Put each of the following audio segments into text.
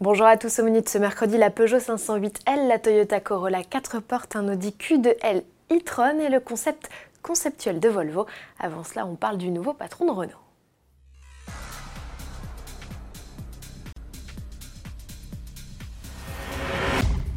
Bonjour à tous, au menu de ce mercredi, la Peugeot 508L, la Toyota Corolla 4 portes, un Audi Q2L e-tron et le concept conceptuel de Volvo. Avant cela, on parle du nouveau patron de Renault.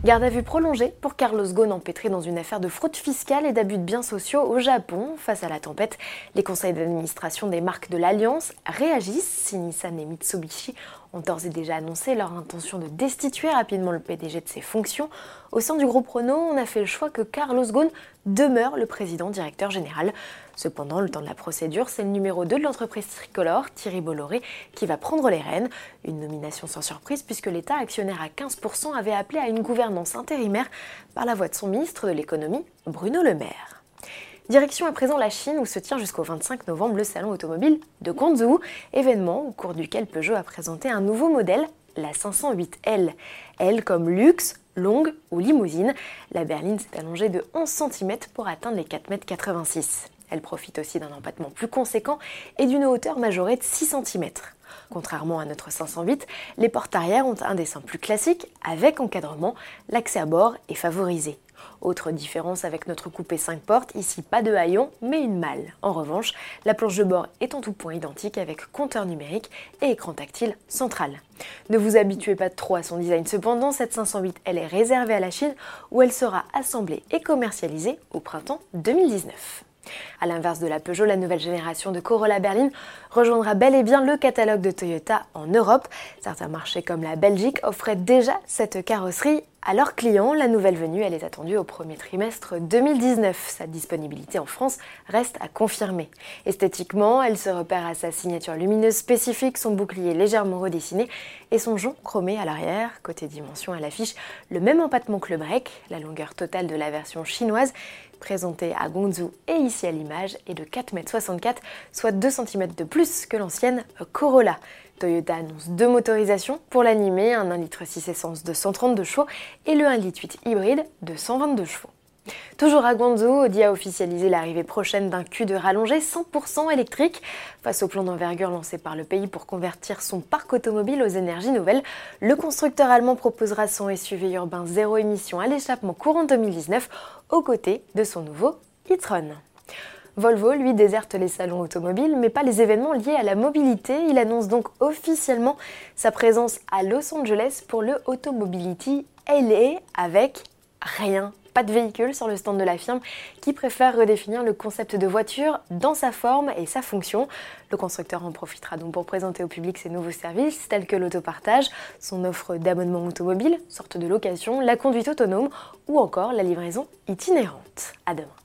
Garde à vue prolongée pour Carlos Ghosn, empêtré dans une affaire de fraude fiscale et d'abus de biens sociaux au Japon. Face à la tempête, les conseils d'administration des marques de l'Alliance réagissent. Si Nissan et Mitsubishi ont d'ores et déjà annoncé leur intention de destituer rapidement le PDG de ses fonctions, au sein du groupe Renault, on a fait le choix que Carlos Ghosn demeure le président-directeur général. Cependant, le temps de la procédure, c'est le numéro 2 de l'entreprise tricolore, Thierry Bolloré, qui va prendre les rênes. Une nomination sans surprise puisque l'État, actionnaire à 15%, avait appelé à une gouvernance intérimaire par la voix de son ministre de l'économie, Bruno Le Maire. Direction à présent la Chine où se tient jusqu'au 25 novembre le salon automobile de Guangzhou, événement au cours duquel Peugeot a présenté un nouveau modèle, la 508L. L comme luxe, longue ou limousine, la berline s'est allongée de 11 cm pour atteindre les 4,86 m. Elle profite aussi d'un empattement plus conséquent et d'une hauteur majorée de 6 cm. Contrairement à notre 508, les portes arrière ont un dessin plus classique avec encadrement, l'accès à bord est favorisé. Autre différence avec notre coupé 5 portes, ici pas de haillon mais une malle. En revanche, la planche de bord est en tout point identique avec compteur numérique et écran tactile central. Ne vous habituez pas trop à son design, cependant cette 508 elle est réservée à la Chine où elle sera assemblée et commercialisée au printemps 2019. A l'inverse de la Peugeot, la nouvelle génération de Corolla berline rejoindra bel et bien le catalogue de Toyota en Europe. Certains marchés comme la Belgique offraient déjà cette carrosserie à leurs clients. La nouvelle venue, elle est attendue au premier trimestre 2019. Sa disponibilité en France reste à confirmer. Esthétiquement, elle se repère à sa signature lumineuse spécifique, son bouclier légèrement redessiné et son jonc chromé à l'arrière. Côté dimension, elle affiche le même empattement que le break. La longueur totale de la version chinoise, présentée à Guangzhou et ici à l'image, est de 4,64 m, soit 2 cm de plus que l'ancienne Corolla. Toyota annonce deux motorisations pour l'animer, un 1,6 litre essence de 132 chevaux et le 1,8 litre hybride de 122 chevaux. Toujours à Guangzhou, Audi a officialisé l'arrivée prochaine d'un Q2 rallongé 100% électrique. Face au plan d'envergure lancé par le pays pour convertir son parc automobile aux énergies nouvelles, le constructeur allemand proposera son SUV urbain zéro émission à l'échappement courant 2019 aux côtés de son nouveau e-tron. Volvo, lui, déserte les salons automobiles, mais pas les événements liés à la mobilité. Il annonce donc officiellement sa présence à Los Angeles pour le Automobility LA avec rien. Pas de véhicule sur le stand de la firme qui préfère redéfinir le concept de voiture dans sa forme et sa fonction. Le constructeur en profitera donc pour présenter au public ses nouveaux services tels que l'autopartage, son offre d'abonnement automobile, sorte de location, la conduite autonome ou encore la livraison itinérante. À demain.